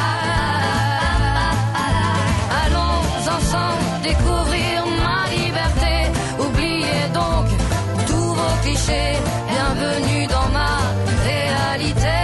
Allons ensemble découvrir ma liberté. Oubliez donc tous vos clichés. Bienvenue dans ma réalité.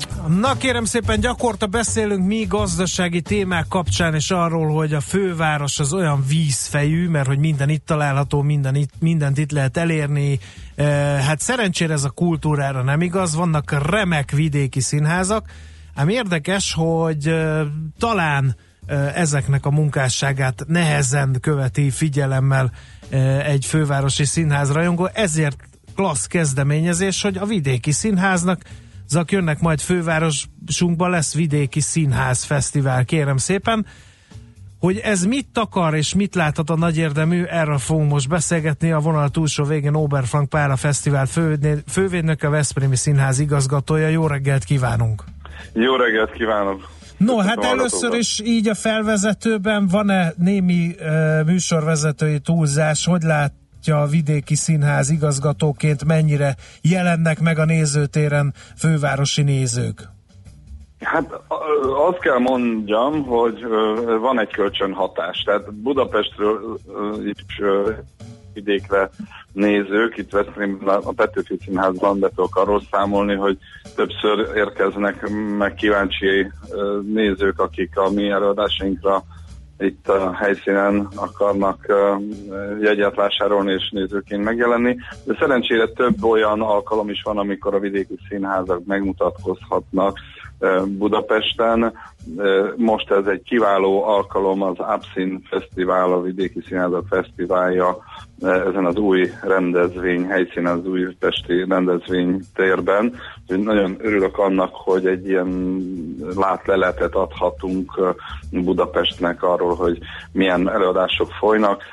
Na kérem szépen, gyakorta beszélünk mi gazdasági témák kapcsán, és arról, hogy a főváros az olyan vízfejű, mert hogy minden itt található, minden itt, mindent itt lehet elérni. E, hát szerencsére ez a kultúrára nem igaz, vannak remek vidéki színházak, ám érdekes, hogy e, talán e, ezeknek a munkásságát nehezen követi figyelemmel e, egy fővárosi színházrajongó, ezért klassz kezdeményezés, hogy a vidéki színháznak azok jönnek majd fővárosunkban, lesz vidéki színház fesztivál, kérem szépen. Hogy ez mit takar és mit láthat a nagy érdemű, erről fogunk most beszélgetni. A vonal túlsó végén Oberfrank Pál, a fesztivál fővédnöke, a Veszprémi Színház igazgatója. Jó reggelt kívánunk! Jó reggelt kívánok! No, hát először is így a felvezetőben van-e némi uh, műsorvezetői túlzás? Hogy lát a vidéki színház igazgatóként mennyire jelennek meg a nézőtéren fővárosi nézők? Hát azt kell mondjam, hogy van egy kölcsönhatás. Tehát Budapestről is vidékre nézők, itt Veszprém, a Petőfi Színházban be tudok arról számolni, hogy többször érkeznek meg kíváncsi nézők, akik a mi előadásainkra itt a helyszínen akarnak jegyet vásárolni és nézőként megjelenni, de szerencsére több olyan alkalom is van, amikor a vidéki színházak megmutatkozhatnak Budapesten. Most ez egy kiváló alkalom, az Ápszín Fesztivál, a vidéki színházak fesztiválja ezen az új rendezvény helyszínen, az új pesti rendezvény térben. Nagyon örülök annak, hogy egy ilyen látleletet adhatunk Budapestnek arról, hogy milyen előadások folynak.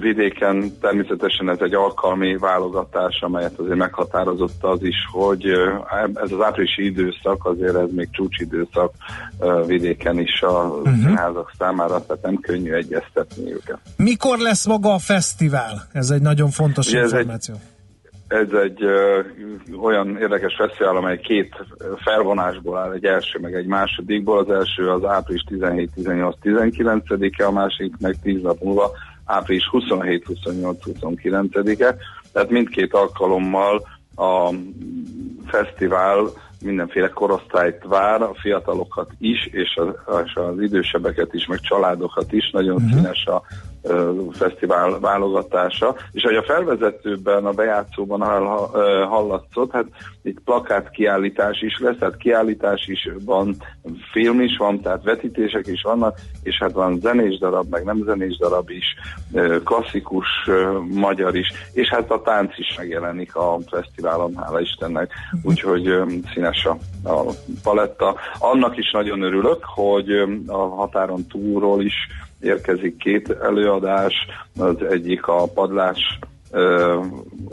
Vidéken természetesen ez egy alkalmi válogatás, amelyet azért meghatározott az is, hogy ez az áprilisi időszak, azért ez még csúcsidőszak vidéken is a színházak uh-huh. számára, tehát nem könnyű egyeztetni őket. Mikor lesz maga a fesztivál? Ez egy nagyon fontos Ugye információ. Ez egy, ez egy ö, olyan érdekes fesztivál, amely két felvonásból áll, egy első meg egy másodikból. Az első az április tizenhét, tizennyolc, tizenkilencedike, a másik meg tíz nap múlva április huszonhét, huszonnyolc, huszonkilencedike. Tehát mindkét alkalommal a fesztivál mindenféle korosztályt vár, a fiatalokat is, és az, és az idősebbeket is, meg családokat is. Nagyon uh-huh. színes a ö, fesztivál válogatása. És ahogy a felvezetőben, a bejátszóban hallatszott, hát itt plakátkiállítás is lesz, tehát kiállítás is van, film is van, tehát vetítések is vannak, és hát van zenés darab, meg nem zenés darab is, klasszikus magyar is, és hát a tánc is megjelenik a fesztiválon, hála Istennek, úgyhogy színes a, a paletta. Annak is nagyon örülök, hogy a határon túlról is érkezik két előadás, az egyik a Padlás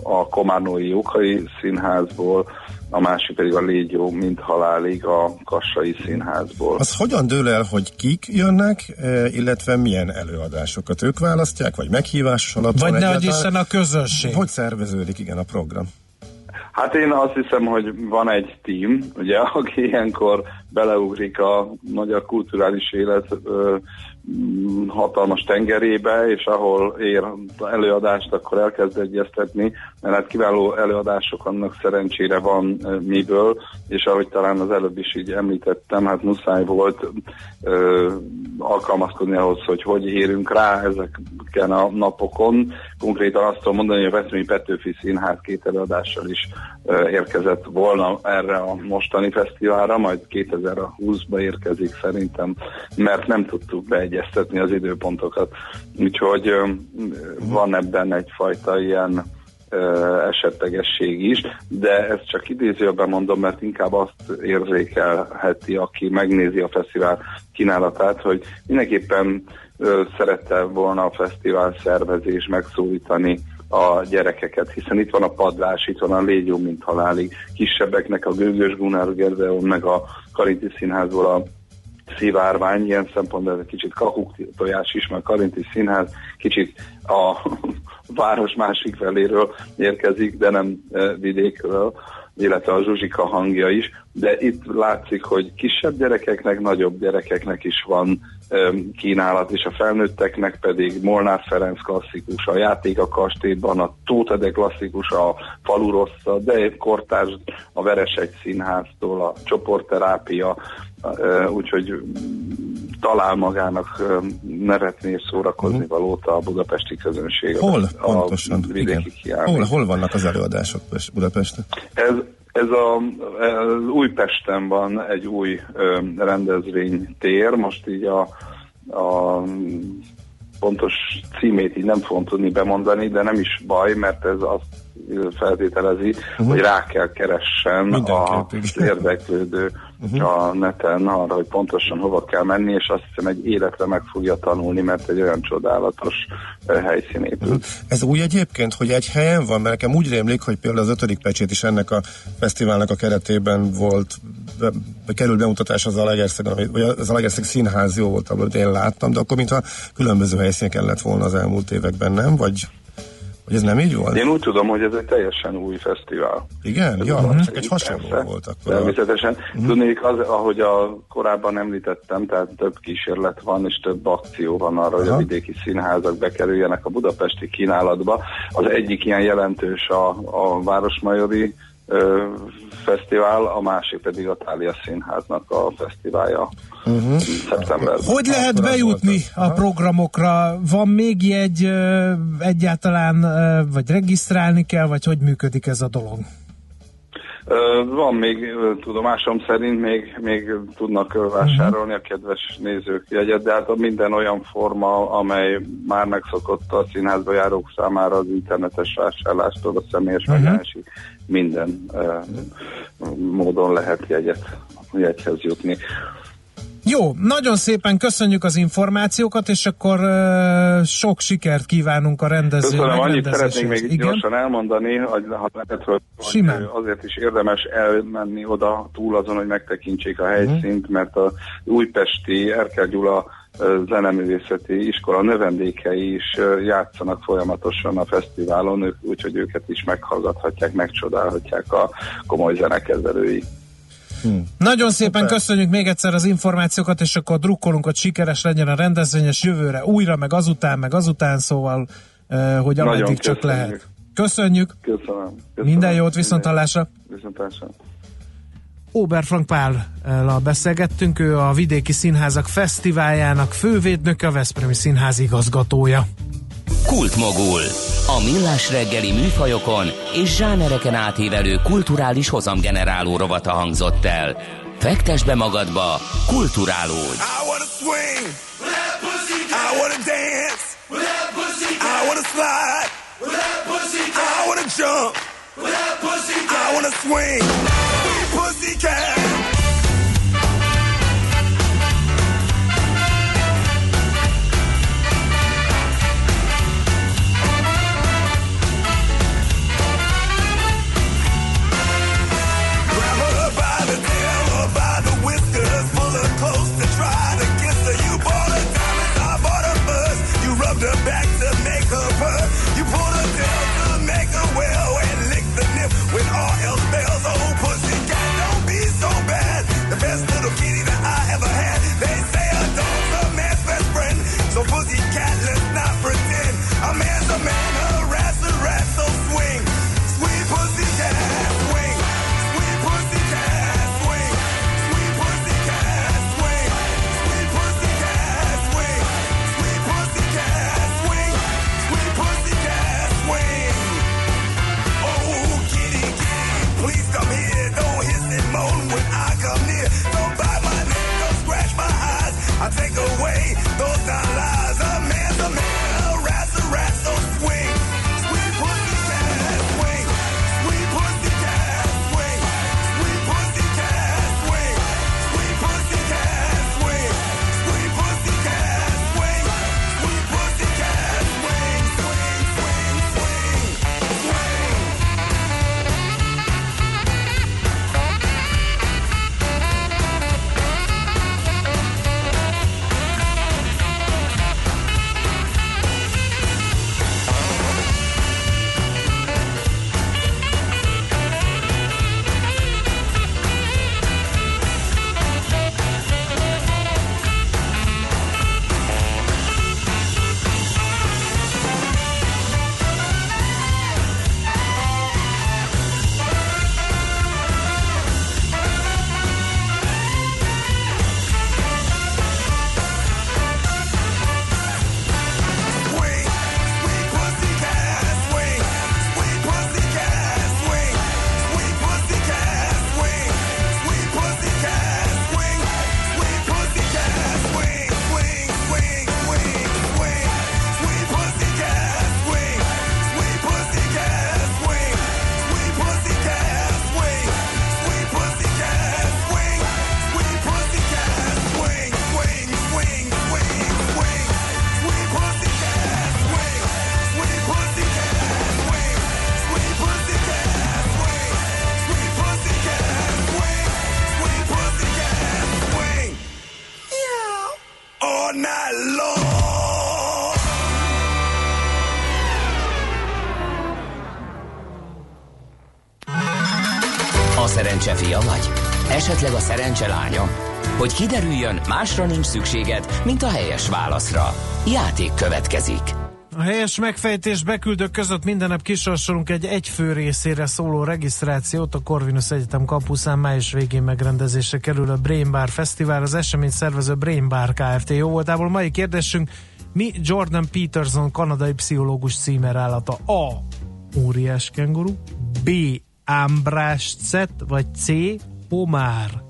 a komárnói Jókai Színházból, a másik pedig a Légy jó, mint halálig a Kassai Színházból. Az hogyan dől el, hogy kik jönnek, illetve milyen előadásokat ők választják, vagy meghívás alatt? Vagy nehogy hiszen a közönség. Hogy szerveződik, igen, a program? Hát én azt hiszem, hogy van egy tím, ugye, aki ilyenkor beleugrik a magyar kulturális élet ö, hatalmas tengerébe, és ahol ér előadást, akkor elkezd egyeztetni, mert hát kiváló előadások, annak szerencsére van ö, miből, és ahogy talán az előbb is így említettem, hát muszáj volt ö, alkalmazkodni ahhoz, hogy hogy érünk rá ezeken a napokon. Konkrétan azt tudom mondani, hogy a Veszprémi Petőfi Színház két előadással is ö, érkezett volna erre a mostani fesztiválra, majd kétezer-húszba érkezik szerintem, mert nem tudtuk beegyeztetni az időpontokat. Úgyhogy van ebben egyfajta ilyen esetlegesség is, de ezt csak idézőben mondom, mert inkább azt érzékelheti, aki megnézi a fesztivál kínálatát, hogy mindenképpen szerette volna a fesztivál szervezés megszólítani a gyerekeket, hiszen itt van a Padlás, itt van a Légy jó, mint halálig, kisebbeknek a Gőgös Gunnar Gedeon, meg a Karinti Színházból a Szivárvány, ilyen szempontból ez egy kicsit kakuktojás is, mert Karinti Színház kicsit a város másik feléről érkezik, de nem vidékről, illetve a Zsuzsika hangja is, de itt látszik, hogy kisebb gyerekeknek, nagyobb gyerekeknek is van kínálat, és a felnőtteknek pedig Molnár Ferenc klasszikus, a Játék a kastélyban, a Tóth Ede klasszikus, a Falu Rossza, de kortárs a Veresegy Színháztól, a Csoportterápia, úgyhogy talál magának nevetni és szórakozni valóta a budapesti közönség. Hol? A pontosan. Hol, hol vannak az előadások Budapesten? Ez Ez a, az Újpesten van egy új ö, rendezvénytér, most így a, a pontos címét így nem fogom tudni bemondani, de nem is baj, mert ez azt feltételezi, uh-huh. hogy rá kell keressen az érdeklődő uh-huh. a neten arra, hogy pontosan hova kell menni, és azt hiszem egy életre meg fogja tanulni, mert egy olyan csodálatos helyszín épül. Uh-huh. Ez új egyébként, hogy egy helyen van, mert nekem úgy rémlik, hogy például az ötödik pecsét is ennek a fesztiválnak a keretében volt, be, került bemutatás az Zalaegerszeg, vagy az Zalaegerszeg Színház, jó volt, amit én láttam, de akkor mintha különböző helyszíneken lett volna az elmúlt években, nem? Vagy... Hogy ez nem így volt? Én úgy tudom, hogy ez egy teljesen új fesztivál. Igen? Ez ja, csak hát egy hasonló persze, volt akkor. Természetesen. Uh-huh. Tudnék, az, ahogy a korábban említettem, tehát több kísérlet van, és több akció van arra, uh-huh. hogy a vidéki színházak bekerüljenek a budapesti kínálatba. Az egyik ilyen jelentős a, a Városmajori ö, fesztivál, a másik pedig a Thália Színháznak a fesztiválja. Uh-huh. Szeptemberben. Hogy lehet bejutni a programokra? Van még jegy egyáltalán, vagy regisztrálni kell, vagy hogy működik ez a dolog? Van még, tudomásom szerint még, még tudnak vásárolni a kedves nézők jegyet, de hát minden olyan forma, amely már megszokott a színházba járók számára, az internetes vásárlástól a személyes megjelenésig, minden módon lehet jegyet, jegyhez jutni. Jó, nagyon szépen köszönjük az információkat, és akkor uh, sok sikert kívánunk a rendezvény. Köszönöm, annyit szeretnék még igen? gyorsan elmondani, hogy, ha lehet, hogy azért is érdemes elmenni oda túl azon, hogy megtekintsék a helyszínt, mm. mert az újpesti Erkel Gyula Zeneművészeti Iskola növendékei is játszanak folyamatosan a fesztiválon, úgyhogy őket is meghallgathatják, megcsodálhatják a komoly zenekezelői. Hmm. Nagyon szépen Super. Köszönjük még egyszer az információkat, és akkor drukkolunk, hogy sikeres legyen a rendezvényes jövőre újra, meg azután, meg azután, szóval, hogy ameddig csak lehet. Köszönjük! Köszönöm. Köszönöm. Minden jót, viszonthallásra! Viszonthallásra! Óber Frank Pállal beszélgettünk, ő a Vidéki Színházak Fesztiváljának fővédnöke, a Veszprémi Színház igazgatója. Kultmogul. A millás reggeli műfajokon és zsánereken átívelő kulturális hozamgeneráló rovata hangzott el. Fektess be magadba, kulturálódj! I wanna swing with that pussy cat. I wanna dance with that pussy cat. I wanna slide with that pussy cat. I wanna jump with that pussy cat. I wanna swing with pussy cat. When all else fails, oh pussy cat, don't be so bad. szerencse fia vagy? Esetleg a szerencse lánya? Hogy kiderüljön, másra nincs szükséged, mint a helyes válaszra. Játék következik. A helyes megfejtés beküldők között minden nap kisorsolunk egy egyfő részére szóló regisztrációt. A Corvinus Egyetem kampuszán május végén megrendezésre kerül a Brain Bar Fesztivál, az esemény szervező Brain Bar Kft. Jó voltából mai kérdésünk: mi Jordan Peterson kanadai pszichológus címerállata? A. Óriás kenguru, B. Ámbráscet, vagy C. Homár.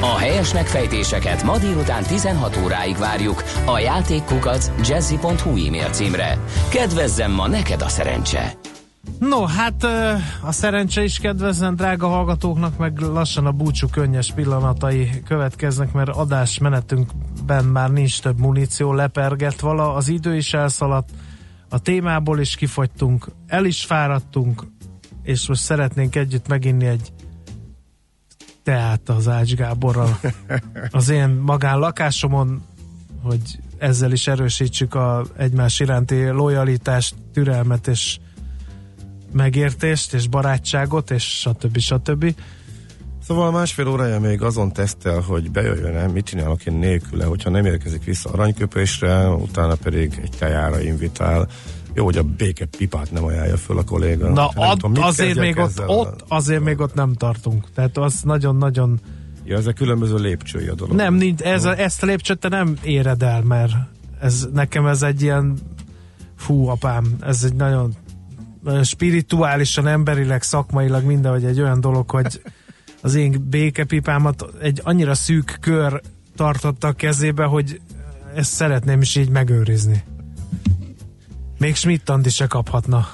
A helyes megfejtéseket ma délután tizenhat óráig várjuk a játékkukac jazzy pont hu e-mail címre. Kedvezzen ma neked a szerencse! No, hát a szerencse is kedvezzen drága hallgatóknak, meg lassan a búcsú könnyes pillanatai következnek, mert adásmenetünkben már nincs több muníció, lepergett vala, az idő is elszaladt, a témából is kifogytunk, el is fáradtunk, és most szeretnénk együtt meginni egy teát az Ács Gáborral az én magán lakásomon, hogy ezzel is erősítsük a egymás iránti lojalitást, türelmet és megértést és barátságot és stb. stb. Szóval másfél órája még azon tesztel, hogy bejöjjön-e, mit csinálok én nélküle, hogyha nem érkezik vissza aranyköpésre, utána pedig egy tejára invitál. Jó, hogy a békepipát nem ajánlja föl a kolléga. Na, ad, tudom, azért, még ott, ott, azért még ott nem tartunk. Tehát az nagyon-nagyon... Ja, ez a különböző lépcsői a dolog. Nem, nincs, ez a, ezt a lépcsőt te nem éred el, mert ez, nekem ez egy ilyen... Fú, apám, ez egy nagyon, nagyon spirituálisan, emberileg, szakmailag minden, vagy egy olyan dolog, hogy az én békepipámat egy annyira szűk kör tartotta a kezébe, hogy ezt szeretném is így megőrizni. Még Schmidt-Andi se kaphatna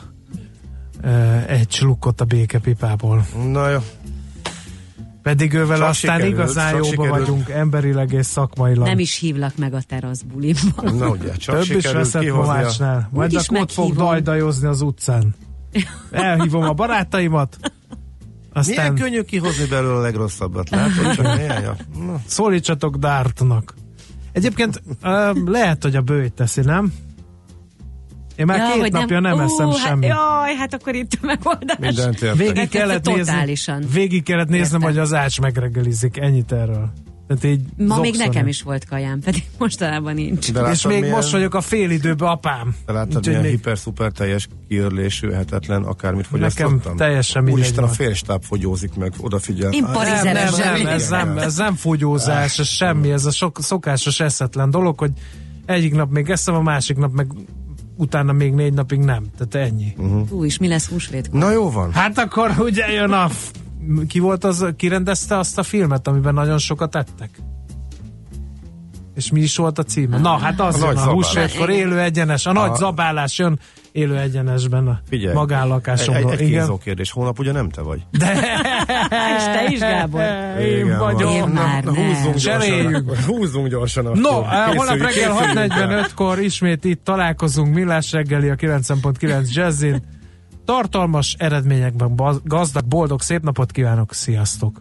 uh, egy slukkot a békepipából. Na jó. Pedig ővel csak aztán sikerült, igazán jóba vagyunk emberileg és szakmailag. Nem is hívlak meg a teraszbulimban. Na ugye, csak több is veszett Kovácsnál. Majd akkor ott fog dajdajozni az utcán. Elhívom a barátaimat. Aztán... Milyen könnyű kihozni belőle a legrosszabbat, látod? Csak milyen? Szólítsatok Dartnak. Egyébként uh, lehet, hogy a bőjt teszi, nem? Én már ja, két napja nem, nem eszem ó, semmit. Hát, jaj, hát akkor itt a megoldás. Végig kellett, nézni, végig kellett néznem, értem, hogy az Ács megregelizik. Ennyit erről. Tehát ma zopszorint. Még nekem is volt kajám, pedig mostanában nincs. És még milyen... most vagyok a fél időben, apám. Te láttad, milyen még... hiper-szuper teljes kiörlésű, hetetlen, akármit fogyasztottam? Nekem teljesen mindegy. Úristen, a félstáb fogyózik meg, odafigyel. Én parizeres. Nem, ez nem fogyózás, ez semmi. Ez a szokásos eszetlen dolog, hogy egyik nap még eszem, a másik nap meg utána még négy napig nem. Tehát ennyi. Uh-huh. Hú, és mi lesz húsvétkor? Na jó van. Hát akkor ugye jön a... F... Ki volt az, ki rendezte azt a filmet, amiben nagyon sokat tettek? És mi is volt a címe? Na, hát az jön a húsvétkor, élő egyenes. A, a nagy zabálás jön élő egyenesben a figyelj, magánlakásomban. Egy, egy, egy kínzó kérdés. Hónap ugye nem te vagy? De. És te is, Gábor? Én, Én vagyok. Húzzunk gyorsan. Húzzunk gyorsan. No, holnap reggel hat negyvenötkor ismét itt találkozunk. Millás reggeli a kilencven pont kilenc Jazzin. Tartalmas eredményekben gazdag, boldog, szép napot kívánok. Sziasztok!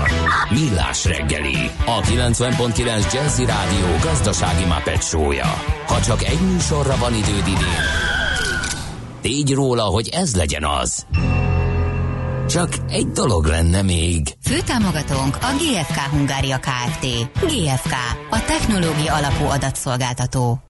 Millás reggeli, a kilencven pont kilenc Jazzy Rádió gazdasági Muppet show-ja. Ha csak egy műsorra van időd idén, tégy róla, hogy ez legyen az. Csak egy dolog lenne még. Főtámogatónk a gé ef ká Hungária Kft. gé ef ká, a technológia alapú adatszolgáltató.